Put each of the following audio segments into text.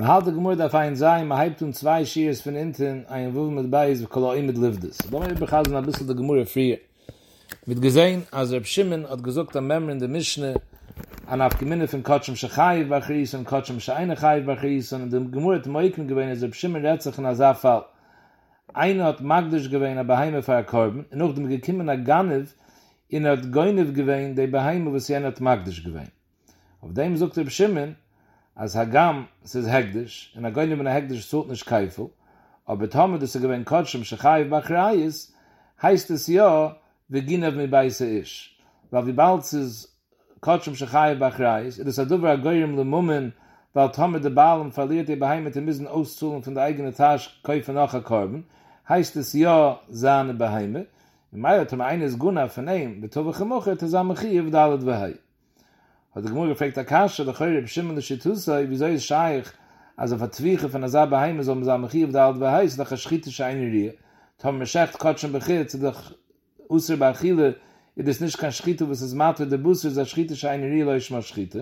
Mahalte gemurde auf ein Sein, mahaibtun zwei Schiers von Inten, ein Wul mit Beis, Koloim mit Livdes. Da haben wir bechazen ein bisschen der Gemurde früher. Mit gesehen, als Reb Shimon hat gesucht am Memre in der Mischne, an Afgemine von Kotschem Shechayiv Bachris und Kotschem Sheinachayiv Bachris und dem Gemurde hat Moikim gewähnt, als Reb Shimon rät sich in Azafal. Einer hat Magdisch gewähnt, aber Heime für Korben, und auch dem gekümmen Aganev, in hat Goynev gewähnt, der Beheime, was jener hat Magdisch gewähnt. Auf dem sucht Reb Shimon, als Hagam, es ist Hegdisch, und Goynev in der Hegdisch sucht nicht Keifel, aber Tome, dass gewähnt Kotschem Shechayiv Bachris, heißt es ja, wie Ginev mit Beise ist. Weil wie bald es ist Kotschem Shechayiv Bachris, es ist Adover Agoyrim le Mumen, weil Tome der Baal verliert, der Beheime, die müssen auszuhlen von der eigenen Tasche, Käufe noch a Korben, heißt es ja, seine Beheime. Im Mai hat eines Guna von ihm, der Tove Chemoche, der Zamachi, auf der Alad Wehei. Hat der Gemur gefragt, Akasha, der Chöre, B'Shimon, der Schittusai, wieso ist Scheich, also vertweiche von der Zah Beheime, so Zamachi, auf der Alad Wehei, ist doch ein Schrittische Einriere. Tom Meshech, Kotschen Bechir, zu der Usser Bachile, ist es nicht kein Schritte, was es macht, der Busser, ist ein Schrittische Einriere, ist mal Schritte.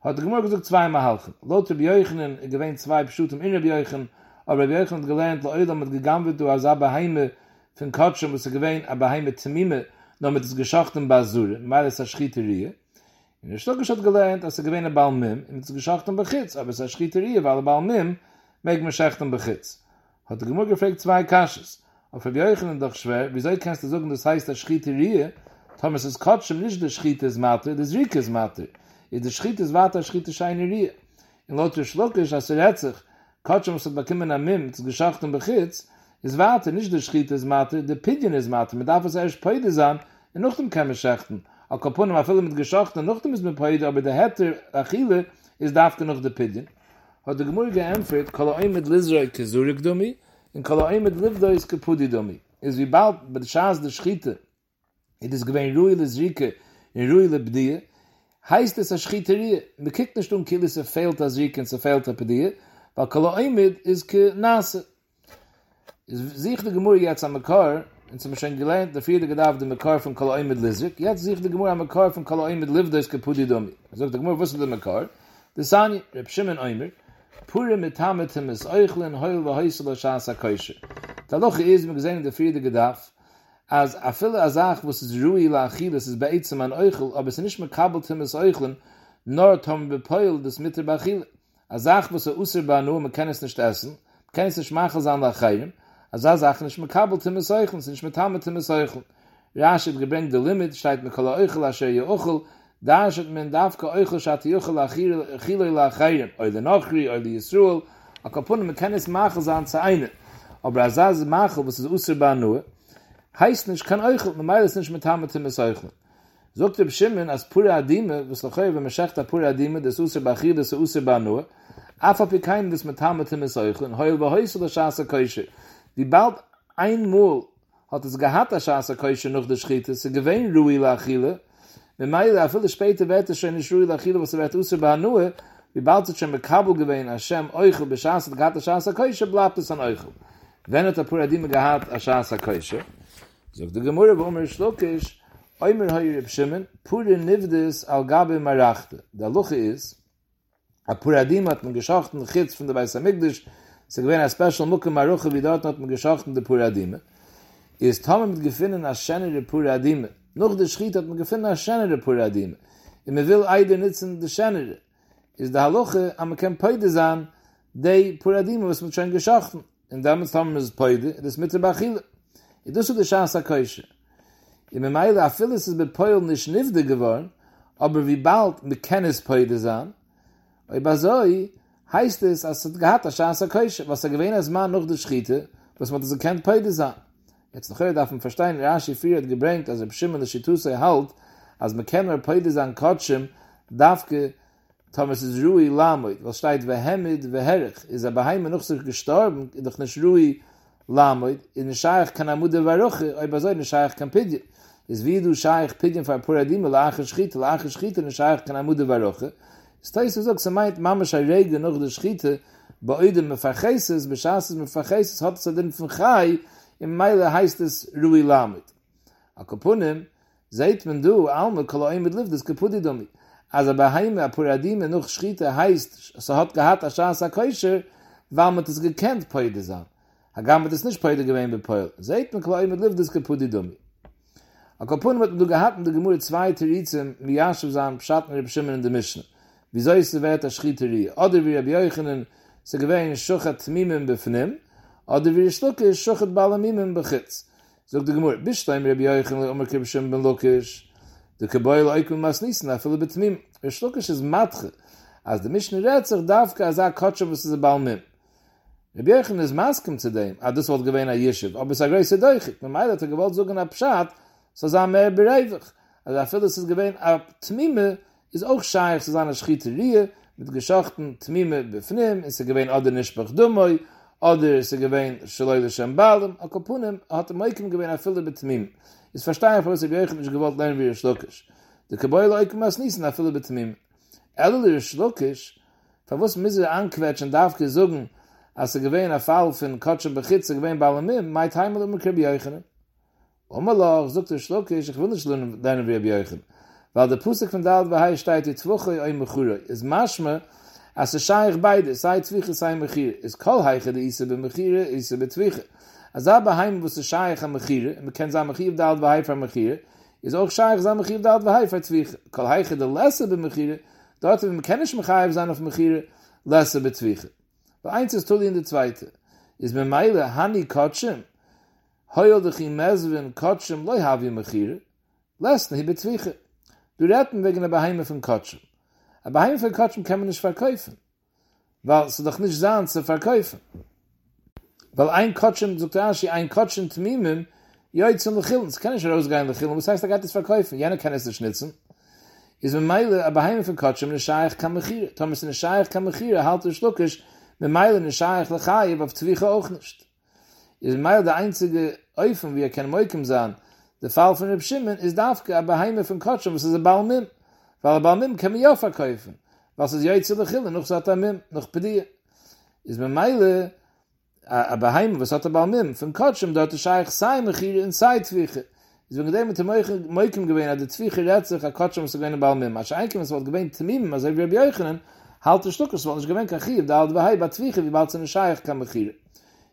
Hat der Gemur gesagt, zweimal halten. Lothar B'Joichenen, gewähnt zwei Pschut, im Inner B'Joichen, aber wir haben gelernt, dass Leute mit gegangen wird, als eine Beheime von Kotschem, was sie gewähnt, eine Beheime Temime, noch mit des geschachten Basuren, weil es eine Schrieterie. In der Stokisch hat gelernt, dass sie gewähnt eine Balmim, mit des geschachten Bechitz, aber es ist eine Schrieterie, weil eine Balmim mag man schachten Bechitz. Hat der Gemur gefragt, zwei Kasches. Auf der Beuchenen doch schwer, wieso kannst du sagen, das heißt eine Schrieterie? Thomas ist Kotschem nicht der Schrietes Mater, des Rikes Mater. Der Schrietes Water, der Schrietes Scheinerie. In Lothar Schlokisch, als er hat sich, Kotschem, was hat bekommen am Mim, zu geschacht und bechitz, ist warte, nicht der Schritt ist Mathe, der Pidyon ist Mathe, mit darf es erst Päude sein, und noch dem kann man schachten. Al Kapunem, a viele mit geschacht, und noch dem ist mit Päude, aber der Hetter, Achille, ist darf genug der Pidyon. Hat der Gemur geämpft, Koloim mit Lizroi Kesurik domi, und Koloim mit Livdoi ist Kapudi domi. Ist wie bald, bei der Schaß der Schritte, it ist gewähnt Ruhi Lizrike, in Ruhi Lebdie, heißt es a Schriterie, man kickt nicht Kille, se fehlt a Zrike, und se fehlt a Pedie, weil Koloimid ist ke Nase. Sich die Gemur jetzt am Mekar, und zum Beispiel gelernt, der vierte Gedaff der Mekar von Koloimid Lizrik, jetzt sich die Gemur am Mekar von Koloimid Livdois ke Pudidomi. Also die Gemur wusste der Mekar, der Sani, Reb Shimon Oimer, Pure mit Hametem ist Euchlen, Heul, Heusel, Schas, Akoishe. Der Loche ist, wir gesehen, der vierte Gedaff, als a viele Asach, was ist Ruhi, Lachil, es ist Beizem an Euchel, aber es ist nicht mehr Kabeltem ist Euchlen, nor Tom Bepoil, das Mitter Bachil. A Sach, was Usserba nur, man kann es nicht essen, man kann es nicht machen, sondern nach Heirem. A Sach, nicht mit Kabeltem ist Euchel, nicht mit Hametem ist Euchel. Rasch hat gebringt der Limit, steht mit Kala Euchel, Asher Euchel, da hat man Davka Euchel, Schat Euchel, Achille, nach Heirem. Oile Nochri, Oile Yisruel, a Kapun, man kann es machen, sondern zu einem. Aber a Sach, was Usserba nur, heißt nicht, kann Euchel, man meint es nicht mit Hametem ist Euchel. Sogt Reb Shimon, als Pura Adime, was Lachoi, wenn man schächt a Pura Adime, das Usserba Achir, das Usserba nur, Afab wie kein des mit Hametem ist Euchlen, heul bei Heusel der Schaße Keusche. Wie bald einmal hat es gehabt der Schaße Keusche noch der Schritte, sie gewähnt Ruhi Lachile, wenn Meile, a viele später wird es schon nicht Ruhi Lachile, was wird Usser bei Hanue, wie bald es schon mit Kabel gewähnt, Hashem Euchel, bei Schaße, gehabt der Schaße Keusche, bleibt es an Euchel. Wenn hat der Puradime gehabt der Schaße Keusche, sagt der Gemurre, wo mir schluckisch, Oimer heuer Reb Shimon, Pura Nivdes al Gabe Marachte. Der Luche ist, a Puradim hat man geschachten, der Chitz von der Beis Hamikdash, sie gewähne a Special Mucke Maruche, wie dort hat man geschachten, der Puradime. Ist Tomen mit gefunden, a Schenere Puradime. Noch der Schritt hat man gefunden, a Schenere Puradime. Und man will Eider nützen, der Schenere. Ist der Haluche, aber man kann Päude sein, die Puradime, was man schon geschachten. Und damit haben wir das Päude, das mit der Bachile. Und das ist die Chance der Keusche. Und man meint, a vieles ist mit Päude nicht nifde geworden, aber wie bald man kann es Päude sein, aber so heißt es, als es gehabt, als Schaß der Keusche, was gewähnt als Mann noch der Schritte, was man das erkennt, Päude sein. Jetzt noch darf man verstehen, Rashi früher hat gebringt, als B'Shimon der Schittusei halt, als man kann Päude sein, Kotschem, darf ge, Thomas ist Ruhi Lamoid, was steht, Vehemid, Veherich, ist Beheime noch sich gestorben, doch nicht Ruhi Lamoid, in der Scheich kann Amude Varuche, aber so in der Scheich kann Pidyon. Ist wie du Scheich Pidyon von Puradim, lache Schritte, in der Scheich kann Amude Varuche, Steis so gesagt, meint Mama Schreige noch der Schritte bei Eudem Mefacheises, beschaßes Mefacheises, hat es den von Chai, im Meile heißt es Ruhi Lamed. A Kapunem, seit man du, Alme, Koloim mit Livdes, Kapudi Domi. als Beheime, Puradim, noch Schritte heißt, so hat gehabt, Aschaas HaKoisher, weil man das gekannt Poide sein. Hagam hat es nicht Poide gewähnt bei Poil. Seht man klar, mit Liv des Kapudidumi. A Kapun hat du gehabt, in der Gemurre 2 Terizim, wie Yashav sein, Pschatten, Reb Shimon in der Mischne. Wieso ist der Wert der Schritteri? Oder wie Reb Yochanan, so gewähnt, Schuchat Mimim befnim, oder wie Schluckisch, Schuchat Balamimim bechitz. Sogt der Gemurre, Bishtaim Reb Yochanan, Omer Reb Shimon ben Lukisch, der Kaboil Oikum Masnissen, Afele Betmim. Reb Schluckisch ist Matche. Als der Mischne rät sich, Davka, als Kotschow, was ist Balamim. Reb Yochanan ist Maskem zu dem, aber das wird gewähnt, Yeshiv. Aber es ist ein größer Deuchig. Man meint, hat gewollt, sogen ab Pschat, so sei mehr bereifig. Also er fühlt, dass es gewähnt, ab Tmime ist auch scheich zu seiner Schieterie, mit geschochten Tmime befnim, ist gewähnt, oder Nishpach Dumoi, oder ist gewähnt, Shaloyle Shembalem, Akapunem, hat er Moikim gewähnt, er fühlt bei Tmime. Ist verstehen, was er gewähnt, nicht gewollt lernen, wie er Schluckisch. Der Kaboyle Oikim Asnissen, er fühlt bei Tmime. Eller Schluckisch, von was müssen wir anquetschen, darf gesogen, als gewähnt, Fall von Kotschen Bechitz, gewähnt, Balamim, meit Heimel und Krib Yochanan. Omalach, sagt der Schluckisch, ich will nicht lernen, deinen Reb Yochanan. Weil der Pusik von der Altbahai steht, die Twoche oi Mechuroi. Es maschme, als es scheich beide, sei Twiche, sei Mechire. Es kol heiche, die Isse be Mechire, Isse be Twiche. Als der Baheim, wo es scheich am Mechire, man kennt sein Mechire, der Altbahai von Mechire, ist auch scheich sein Mechire, der Altbahai von Twiche. Kol heiche, der Lesse be Mechire, dort, wenn man kann nicht Mechire sein auf Mechire, Lesse be Twiche. Weil eins ist Tulli in der Zweite. Ist mit Meile, Hani Kotschim, Heul dich im Mesven, Kotschem, loi havi mechire, lesne, hi betwiche. Du retten wegen der Beheime von Kotschem. A Beheime von Kotschem kann man nicht verkaufen, weil es doch nicht sein zu verkaufen. Weil ein Kotschem, sagt Rashi, ein Kotschem tmimim, joi zum Lechillen, es kann nicht rausgehen Lechillen, was heißt, er geht es verkaufen, jener kann es nicht schnitzen. Ist mit Meile, a Beheime von Kotschem, ne Scheich kann mechire. Thomas, ne Scheich kann mechire, halt du schluckisch, mit Meile, ne Scheich lechaib, auf Twiche auch nicht. Ist Meile der einzige Eufen, wie kein Moikim sein. Der Fall von Reb Shimon ist Davke, aber Heime von Kotschum, was ist ein Balmim. Weil ein Balmim kann man ja verkaufen. Was ist Jöitze Lechille, noch Satamim, noch Pedir. Ist mit Meile, aber Heime, was hat ein Balmim? Von Kotschum, dort ist Scheich Saimachir in Zeitwiche. Ist wegen dem mit dem Moikim gewähnt, der Zwiche rät sich, an Kotschum ist gewähnt ein Balmim. Als Einkim, es wird gewähnt Tmim, also wie Reb Yochanan, halt der Schluck, es wird nicht gewähnt Kachiv, da halt Bahai, bei Zwiche, wie bald es eine Scheich kann mechire.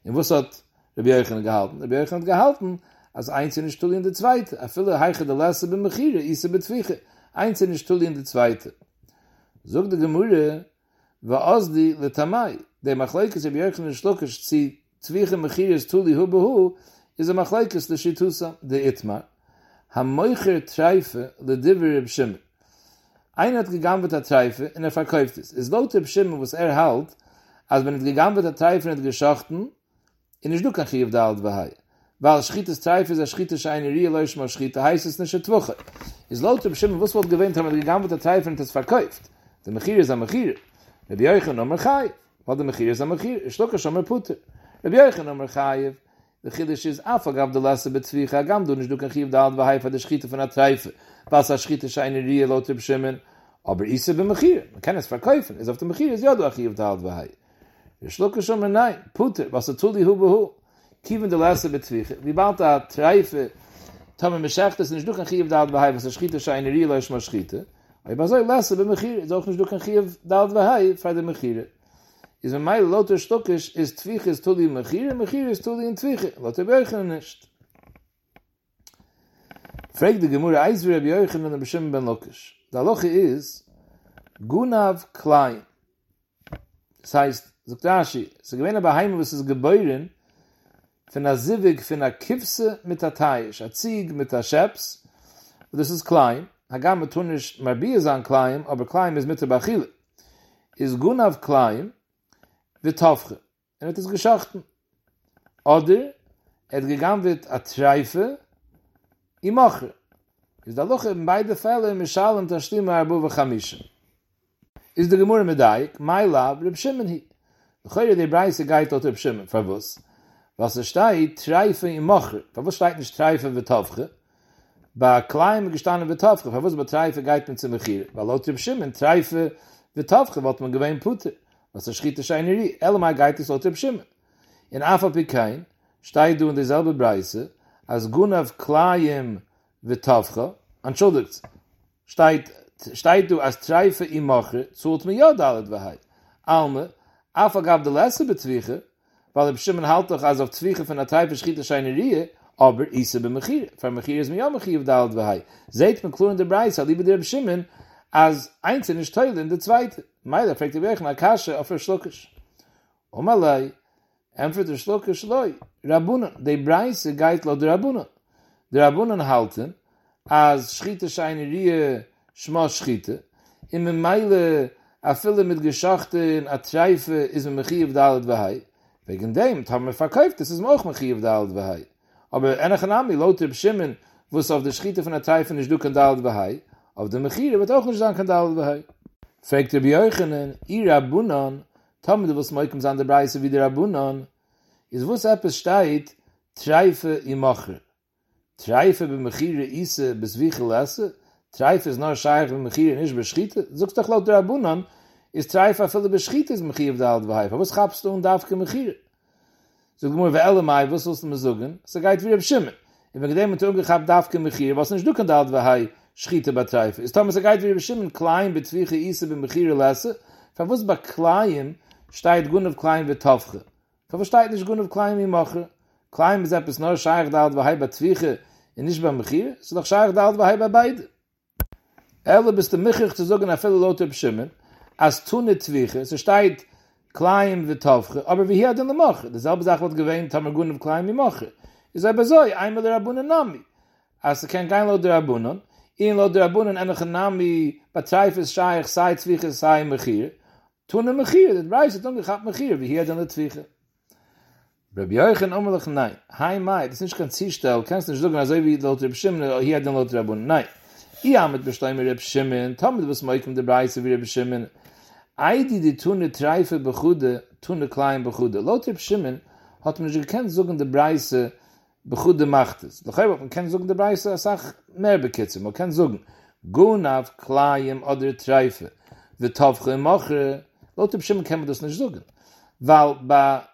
Und was hat Reb Yochanan gehalten. Reb Yochanan gehalten als einzelne Stulli in der Zweite. A viele heiche der Lasse be Mechire, Isse be Twiche. Einzelne Stulli in der Zweite. Sog der Gemurre, wa Osdi le Tamai. Der Machleikes Reb Yochanan Schluckisch zi Twiche Mechire Stulli hu behu is a Machleikes le Shitusa de Itmar. Ha Moicher Treife le Diver Reb Shimon. Einer hat gegangen mit der Treife und er verkauft es. Es laut Reb Shimon, was er halt, als wenn er gegangen mit der Treife und geschochten, in ich du kan khiv da alt behai weil schittes zeif is a schrittes eine realisch mal schitte heißt es nische woche is laut im schimmen was wird gewöhnt haben gegangen mit der zeif und das verkauft der machir is am machir der beigen no machai wat der machir is am machir is doch schon mal put der beigen no machai der khidish is afag abdullah be tfiha gam du nicht du kan khiv da alt behai von der schitte von der zeif was a schrittes eine real laut im schimmen aber is be machir man kann es verkaufen is auf dem machir is ja du khiv da alt behai. Ich schlucke schon mal nein, Puter, was Tulli hu behu, kieven der Lasse betwiche. Wie bald da Treife, Tome Meshacht ist nicht du kein Chiev da alt behai, was Schiete scheine Riele ist mal Schiete. Aber bei so ein Lasse bei Mechire, ist auch nicht du kein Chiev da alt behai, frei der Mechire. Ist wenn mein Lothar Stockisch ist Twiche ist Tulli in Mechire, Mechire ist Tulli in Twiche. Lothar Beuchen nicht. Fragt die Gemurre Eis wie Rabbi Yochanan und Reb Shimon ben Lukisch. Der Loche ist Gunav Klein. Das heißt, sagt Rashi, so gewähne bei Heime, was ist Gebäuren, von der Zivig, von der Kifse mit der Teisch, der Zieg mit der Scheps, und das ist klein, Hagam tun nicht mehr Bier sein klein, aber klein ist mit der Bachille, ist Gunav klein, wird Tofche, er wird es geschochten, oder er gegangen wird a Treife, im Mocher, ist der Loch in beide Fälle, im Schalem, der Stimme, Arbu, Vachamische, ist der Gemur mit Daik, my love, Reb Shimon hi, Choyre die Breise geht dort Reb Shimon, verwus. Was steht, Treife im Mocher. Verwus steht nicht Treife mit Tofche. Bei Kleim gestanden mit Tofche. Verwus bei Treife geht man zum Mechire. Weil laut Reb Shimon, Treife mit Tofche, wird man gewähnt Puter. Was schritt ist eine Rie. Elma geht es laut Reb Shimon. In Afapikain steht du in derselbe Breise, als Gunav Kleim mit Tofche, entschuldigt, steht steht du als Treife im Mocher, zult mir ja dalet behait. Alme, Alfa gab de Lesse bezwieche, weil der Bestimmen halt doch als auf Zwieche von der Treife schiet scheine Rie, aber Isse be Mechir. Von Mechir ist mir ja Mechir dalet behait. Seht mir klur in der Breise, liebe der Bestimmen, als einzelne Steil in der Zweite. Meiler fragt die Bechner Kasche auf der Schluckisch. Omalei, empfert der Schluckisch loi. Rabunen, die Breise geht laut der Rabunen. Der Rabunen halten, als schiet scheine Rie, Schmoss schiete. In me meile a fille mit geschachten a treife is me mechiev dalet behai. Wegen dem, haben wir verkauft, das ist me auch mechiev dalet behai. Aber ene genami, loter b'shimmen, wo es auf der schiete von a treife nicht du kan dalet behai, auf der mechire wird auch nicht dann kan dalet behai. Fragt der Beuchenen, i Rabunan, tamme du was moikums an der Breise wie der Rabunan, is wuss eppes steht, treife im Mocher. Treife be mechire isse bis wie gelasse, Treif is no shaykh mit Mechir nish beschiete. Zogst doch laut der Rabunan, is Treif a viele beschiete is Mechir auf der Alte Behaif. Was gabst du und darf ke Mechir? Zog mo we alle mai, was sollst du mir sagen? So geht wieder bschimmen. Im gedem mit unge gab darf ke Mechir, was nish du kan da Behaif schiete bei Treif. Ist da so geht wieder bschimmen klein betwiche ise be Mechir lasse. Fa was ba klein steit gun auf klein wird tofge. Fa steit nish gun auf klein wie mache. Klein is etwas no shaykh da Alte Behaif betwiche in nish be Mechir. So doch shaykh da Alte Behaif bei beide. Elle bist der Michich zu sagen, a viele Leute beschimmen, als tunne Twiche, so steht klein wie Tofche, aber wie hier denn der Moche? Derselbe Sache wird gewähnt, haben wir gut auf klein wie Moche. Ist aber so, einmal der Rabunen Nami. Also kann kein Leute der Rabunen, in Leute der Rabunen, eine Genami, Patreif ist Scheich, sei Twiche, sei Mechir, tunne Mechir, das Preis ist ungehab Mechir, wie hier denn der Twiche. Rabbi Yochanan omerlich, nein, hei mai, das ist nicht kein Zielstell, kannst nicht sagen, also wie Leute beschimmen, hier denn Leute der Rabunen, nein. I hamet besteimer Reb Shimon, tamet was meikem der Breise wie Reb Shimon. Eidi die tunne Treife bechude, tunne klein bechude. Laut Reb Shimon hat man nicht gekannt sogen der Breise bechude macht es. Doch aber man kann sogen der Breise als auch mehr bekitzen. Man kann sogen, gunav klein oder Treife. Ve tofche moche. Laut Reb Shimon kann man das nicht sogen. Weil ba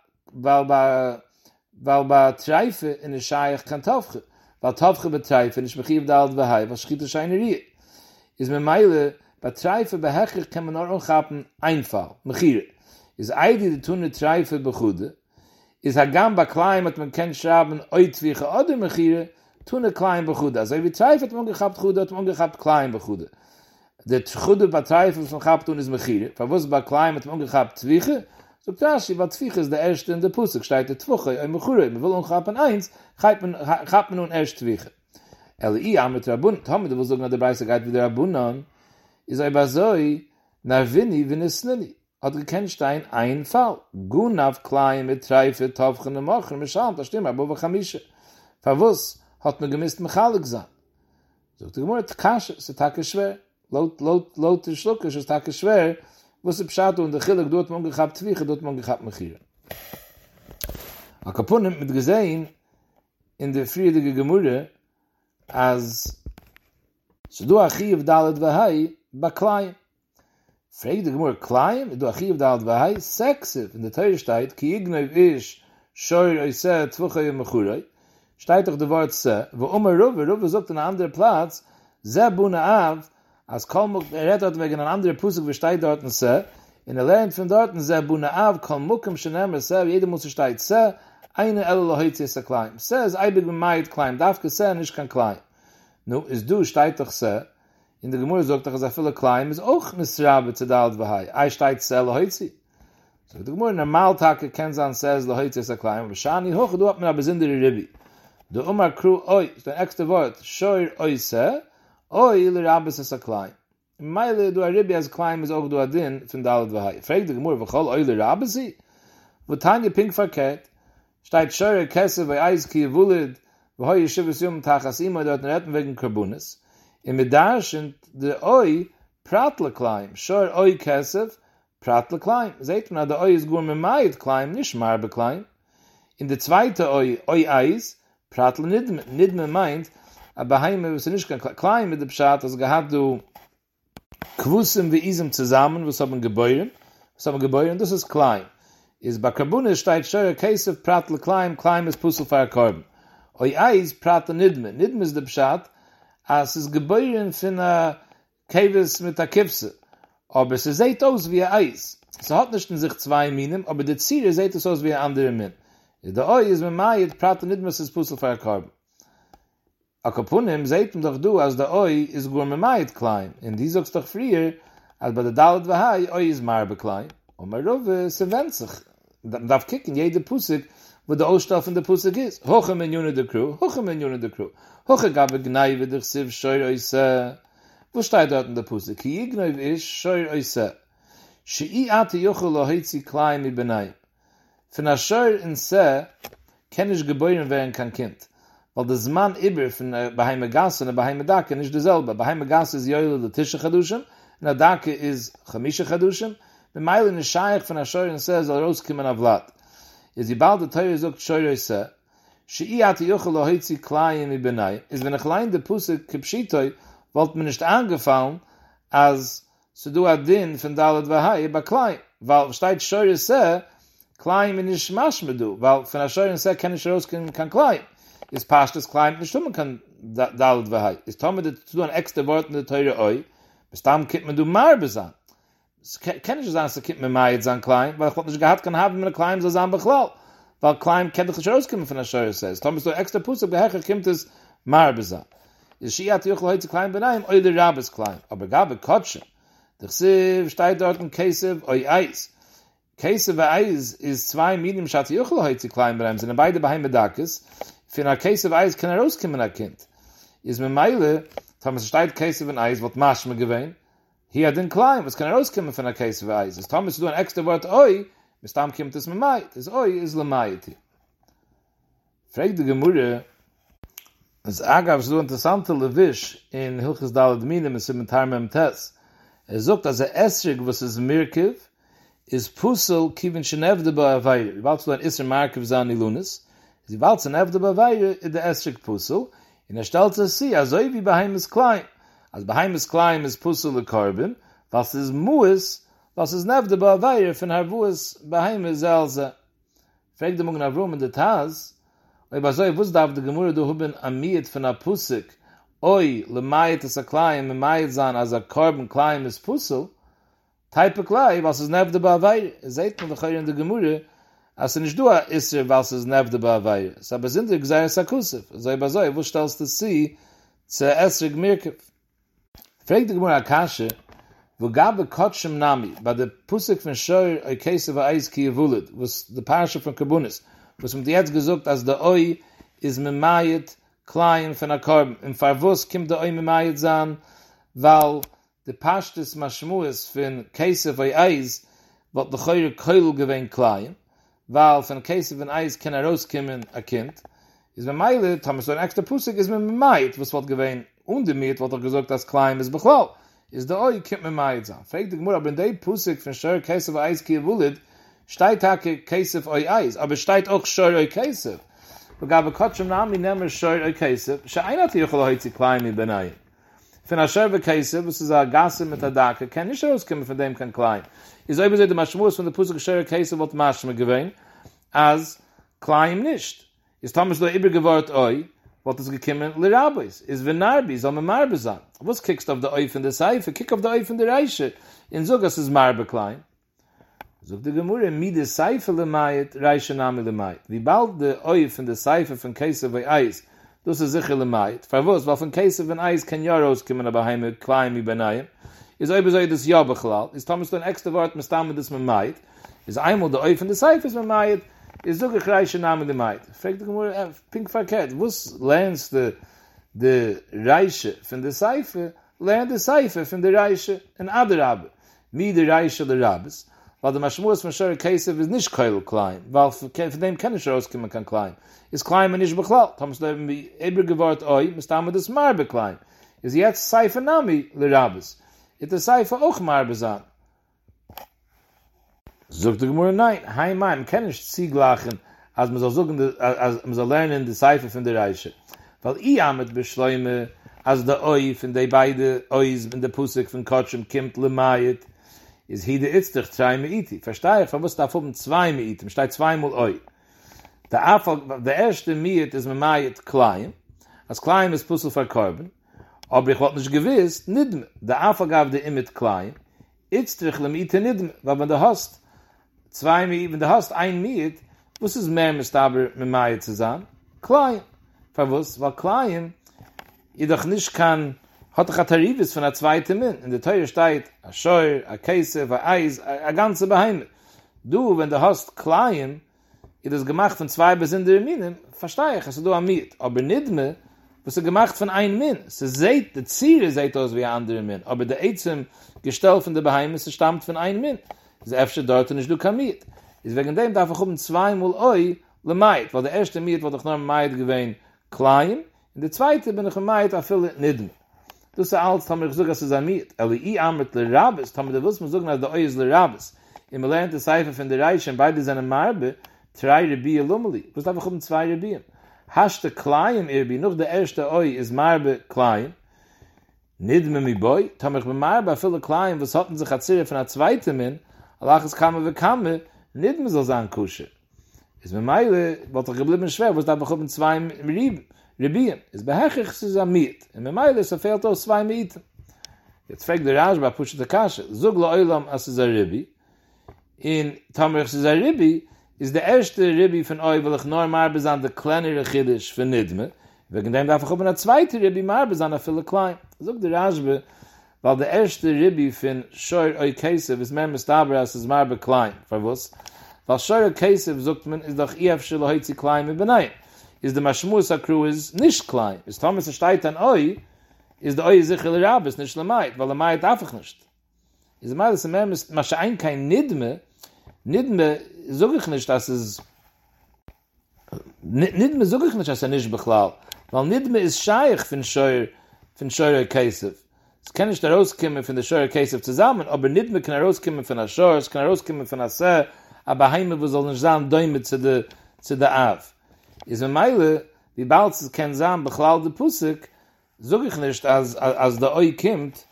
Treife in der Scheich kann tofche. Weil Topfe betreife, nicht begieb da alt behai, was schiet es eine Rie. Ist mit Meile, betreife behechig, kann man auch umgaben, Einfall, Mechire. Ist Eidi, die tunne Treife bechude, ist Hagam bei Klein, mit man kann schraben, Oitwiche oder Mechire, tunne Klein bechude. Also wie Treife hat man gehabt, Chude hat man gehabt, Klein bechude. Der Chude betreife, was man gehabt, tun ist Mechire. Verwusst bei Klein, mit man gehabt, Twiche, so Tashi, was Twiche ist der erste in der Pusik, steht der Twoche, ein Mechure, man will umgaben eins, gaat men nun erst Twiche. El I am mit Rabunan, Tommy, du willst sogar der Beise geht wie der Rabunan, ist aber so, na Winni, Winni Snilli, hat gekennstein ein Fall. Gunav klein mit Treife, Topfchen und Mochen, Mischam, das stimmt, aber wo Chamische. Verwuss, hat man gemisst Mechalik gesagt. Sogt die Gemurret, Kasche, ist der Tag schwer. Laut der Schluckisch, ist der Tag schwer, wo sie Pschato und der Chilik, dort man gehabt Twiche, dort man gehabt Mechire. A Kapunen mit gesehen, in der friedige Gemurre, als du Achiv dalet vahai, ba Klein. Fregt die Gemurre, Klein, du Achiv dalet vahai, sexiv, in der Teure steht, ki ignev ish, shoir oi se, tvuchay im Mechuroi, steht doch der Wort se, wo Ruve sagt an einem anderen Platz, se buna av, als Kolmuk, redet wegen einem anderen Pusik, wie steht dort in se, in der Lehnt von dort, se buna av, Kolmukum, shenem, se, jeder muss steht se, eine Elle heute ist klein. Se ist eibig mit Maid klein. Darf ich se nicht kann klein. Nu ist du steigt doch se. In der Gemurre sagt doch, dass viele klein ist auch misrabe zu der Alte Bahai. Ei steigt se Elle heute. So der Gemurre normal Tage kennt an se Elle heute ist klein. Aber schani hoch du hat mir aber sind der Ribi. Der Umar Kru oi, der extra Wort. Scheuer oi se. Oi der Abbas ist klein. Meile du Ribi als klein ist auch du adin von der Alte Bahai. Fragt der Gemurre, warum oi der Abbas? Wo Tanja pink verkehrt. Steht Schöre Kesse bei Eiski Wulid, wo hoi Yeshivas Yom Tachas Ima, dort in Retten wegen Karbunis. Im Medarschen, der Oi, Pratle Klein. Schöre Oi Kesse, Pratle Klein. Seht man, der Oi ist Gourmet Maid Klein, nicht Marbe Klein. In der zweite Oi, Oi Eis, Pratle Nidme. Nidme meint, aber heime, was nicht kann Klein mit dem Pschat, also gehad du Kwussen wie Isem zusammen, was haben Gebäude, das ist Klein. Is bei Karbunis steht Schöre Kesef Pratle Klein, Klein ist Pussel für Korben. Oi Eis Pratle Nidme. Nidme ist der Pschat, als es Gebäude von Kevis mit der Kipse. Aber sie seht aus wie Eis. Sie hat nicht in sich zwei Minen, aber die Ziele seht es aus wie andere Minen. Der Ei ist mit Maid, praten nicht mehr das Puzzle für Korb. A Kapunem seht doch du, als der Ei ist gut mit Maid klein. Und die sagst doch früher, als bei der Dalet Vahai, Ei ist Marbe klein. Und bei Rove, sie wendet sich. Man darf kicken, jede Pusik, wo der Ausstoff in der Pusik ist. Hoche men Juni der Crew, hoche men Juni der Crew. Hoche gabe Gneiwe dich Siv, scheuer euch se. Wo steht dort in der Pusik? Ki Igneiwe isch, scheuer euch se. Shei ati Jochel lohitzi klein mi benei. Von a scheuer in se, kann ich geboren werden kein Kind. Weil das Mann iber von Beheime Gasse und Beheime Dake nicht derselbe. Beheime Gasse ist Joel der Tische Chadushim, und der Dake ist Chamische Chadushim. Wenn Meilen ist scheich von der Scheuer und Se, soll rauskommen auf Vlad. Jetzt die Balde Teure sagt, Scheuer und Se, Schei hatte Jochel lohitzi klein mi benei. Ist wenn ich lein der Pusse kipschitoi, wollte mir nicht angefallen, als so du adin von Dalet Vahai, aber klein. Weil steht Scheuer und Se, klein mi nicht maschmedu. Weil von der Scheuer und Se kann ich rauskommen kann klein. Ist passt das klein nicht stimmen kann Dalet Vahai. Ist Tome, du an extra Worten der Teure oi, bis dann kippt man du Marbe sein. Kann ich sagen, dass ich mit Maid sein klein, weil ich nicht gehabt kann haben mit klein so sein beklau, weil klein kann doch rauskommen von der Scheuer says. Tom ist so extra Pusse gehacker kommt es Marbesa. Ist sie hat ihr heute klein beneim oder Rabes klein, aber gabe Kotsch. Der Siv steht dort in Case of Eis. Case of Eis ist zwei medium Schatz ihr heute klein beneim sind beide beim Bedakis. Für einer Case of Eis kann rauskommen ein Kind. Ist mit Meile, Tom ist steht Case of Eis wird Marsch mir gewesen. Hier den klein, was kann rauskommen von der Case of Eis? Es Thomas du ein extra Wort oi, bis dann kommt es mit Maid. Es oi ist Lamaiti. Fragt die Gemüde, es agab so interessante Levisch in Hilches Dalet Minem ist mit Tarmem Tess. Sagt, dass Esrig, was ist Mirkiv, ist Pussel, Kivin Shenevdeba Aveire. Die Walz war ein Isser Markiv Zani Lunis. Die Walz Shenevdeba Aveire in der Esrig Pussel. Und stellt es sie, also wie bei Heim ist klein. Als Beheimes Klein ist Pussel le Korben, was ist Mues, was ist Nevde Ba'avayr, von Harvues Beheimes Elze. Fregt dem Ungnavrum in der Taz, oi basoi, wuz darf de Gemurre du huben amiet von a Pusik, oi, le Maid ist a Klein, me Maid san, als a Korben Klein ist Pussel, taipe Klein, was ist Nevde Ba'avayr, seht man doch hier in der Gemurre, als nicht du a Isser, was ist Nevde Ba'avayr, es aber sind dir Gseir Sakusif, oi basoi, wuz stellst du sie, zu Esrig Mirkiv. Fragt die Gemara Kasche, wo gabe Kotschem Nami, bei der Pusik von Scheuer, oi Kesef Eis ki Yevulet, was der Parche von Kabunis, was mit jetzt gesagt, als der Oi ist mit Mayet klein von der Korben. Im Farvus kommt der Oi mit Mayet sein, weil der Parche des Maschmues von Kesef Eis wird der Heure Keul gewinnt klein, weil von Kesef Eis kann rauskommen ein Kind. Ist mit Mayet, haben wir so ein extra Pusik, ist mit Mayet, was wird gewinnt. Und damit wird gesagt, dass klein ist Bechlau. Ist der Oi, kommt mit Maid sein. Fragt die Gemur, aber in der Pusik von Scheuer Kesef Eis ki Yevulet, steht hake Kesef Oi Eis, aber steht auch Scheuer Oi Kesef. Und gabe Kotschem Nami nehmen Scheuer Oi Kesef, scheiner die Jochel heute klein mit Benai. Von der Scheuer Oi Kesef, was ist eine Gasse mit der Dake, kann nicht rauskommen, von dem kann klein. Ist auch übersehen, der Maschmus von der Pusik Scheuer Oi Kesef wird Maschme gewähnt, als klein nicht. Ist Thomas da übergewort Oi, what is gekommen le rabbis is venarbi so marbe san was kickst of the eye in the seife kick of the eye in the reiche in sogas is marbe klein so de gemure mit de seife le mayet reiche name le mayet wie bald de eye in de seife von Kesef Eis das is sich le mayet for was von Kesef Eis kan yaros kimmen aber heime klein über nei is oi bezeit das ja beglal is thomas dann extra wort mit stamm mit das mayet is einmal de eye in de seife is mayet is so gleiche Name der Maid. Fragt die Gemüse, pink verkehrt, was lernst de Reiche von der Seife? Lern de Seife von der Reiche in Aderabbe. Mi de Reiche der Rabbes, weil der Maschmurs von Scheuer Kesef ist nicht keul klein, weil von dem kann ich rauskommen kann klein. Ist klein, man nicht beklaut. Thomas leben wie Ebergewort oi, muss damit das Marbe klein. Ist jetzt Seife Nami der Rabbes. Ist der Seife auch Marbe sein? Sogt die Gemüse, nein, heim ein, kann ich zieglachen, als man soll lernen, die Seife von der Reiche. Weil ich amet beschleume, als der Oi von den beiden Ois in der Pusik von Kotschem kommt, le Mayet, ist hier der Itztich, drei Meiti. Verstehe ich, was darf oben zwei Meiti, steht zweimal Oi. Der erste Meiti ist mit Mayet klein, als klein ist Pussel verkorben, gewiss, nidme. Der Afa gab der Imit klein, jetzt trichle mit nidme, weil wenn du hast, zwei Miet, wenn du hast ein Miet, was ist mehr mit aber mit Maie zusammen? Klein. Verwusst, weil klein, jedoch nicht kann, hat doch ein Tarivis von der zweiten Min. In der Teure steht, a Scheuer, a Käse, a Eis, a ganze Beheime. Du, wenn du hast klein, ihr das gemacht von zwei bis in der Minen, verstehe ich, also du am Miet. Aber nicht mehr, was gemacht von ein Min. Sie seht, die Ziere seht aus wie ein anderer Min. Aber der Eizem gestellt von der Beheime, sie stammt von ein Min. Sie öffsche dort und nicht du kann Miet. Deswegen dem darf ich um zweimal eu le Miet. Weil der erste Miet, wo ich noch Miet gewähnt, klein. Und der zweite bin ich Miet, auf viele nicht mehr. Das ist alles, haben wir gesagt, dass es ein Miet. Eli I amert le Rabes, haben wir gewusst, man sagt, dass der eu ist le Rabes. Im erlernten Seife von der Reichen, beide seine Marbe, drei Rebien Lummeli. Was darf ich um zwei Rebien? Hast du klein Rebien, noch der erste Oi ist Marbe klein, nicht mehr mit Boi, haben ich bei Marbe viele klein, was hatten sich erzählt von der zweiten Min, Allah es kamen, wir kamen, nicht mehr so sein Kusche. Ist mit Meile, was doch geblieben schwer, was darf ich um zwei Rebien? Ist behechig zusammen mit. Und mit Meile, so fehlt auch zwei Mieten. Jetzt fragt der Rashba, pusht der Kasche, zog le Oilam, as ist ein Rebien, in Tamerich ist ein Rebien, is der erste Rebbi von euch, weil ich nur Marbe san, der kleinere Chiddush von Nidme. Wegen dem darf ich auch eine zweite Rebbi Marbe san, viele klein. Sog der Rashbe, weil der erste Rebbi von Scheuer oi Kesef ist mehr Mestaber, als ist Marbe klein. Verwusst? Weil Scheuer oi Kesef, sagt man, ist doch Ief Schilo heute klein mit Benei. Ist der Maschmus Akru ist nicht klein. Ist Thomas steht an euch, ist der euch sicher der Rabbe, ist nicht der Maid, weil der Maid darf ich nicht. Ist der Maid, dass mehr Maschein kein Nidme, Nidme sag ich nicht, dass es Nidme sag ich nicht, dass nicht beklau. Weil Nidme ist scheich von Scheuer Kesef. Es kann nicht herauskommen von der Scheuer Kesef zusammen, aber Nidme kann herauskommen von der Scheuer, es kann herauskommen von der Seh, aber Heime, wo soll nicht sein, Däume zu der Av. Ist mir Meile, wie bald es kann sein, beklau der Pusik, sag ich nicht, als der Oi kommt,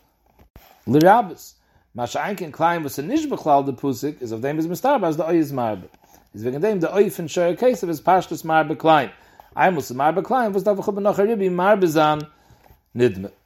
L'Rabbis. Masha einken klein, was nicht beklau der Pusik, ist auf dem ist Mistarbe, als der Oi ist Marbe. Ist wegen dem, der Oi von Scheuer Kesef ist Pashtus Marbe klein. Einmal ist Marbe klein, was darf ich aber noch ein Ribi Marbe sein, nicht mehr.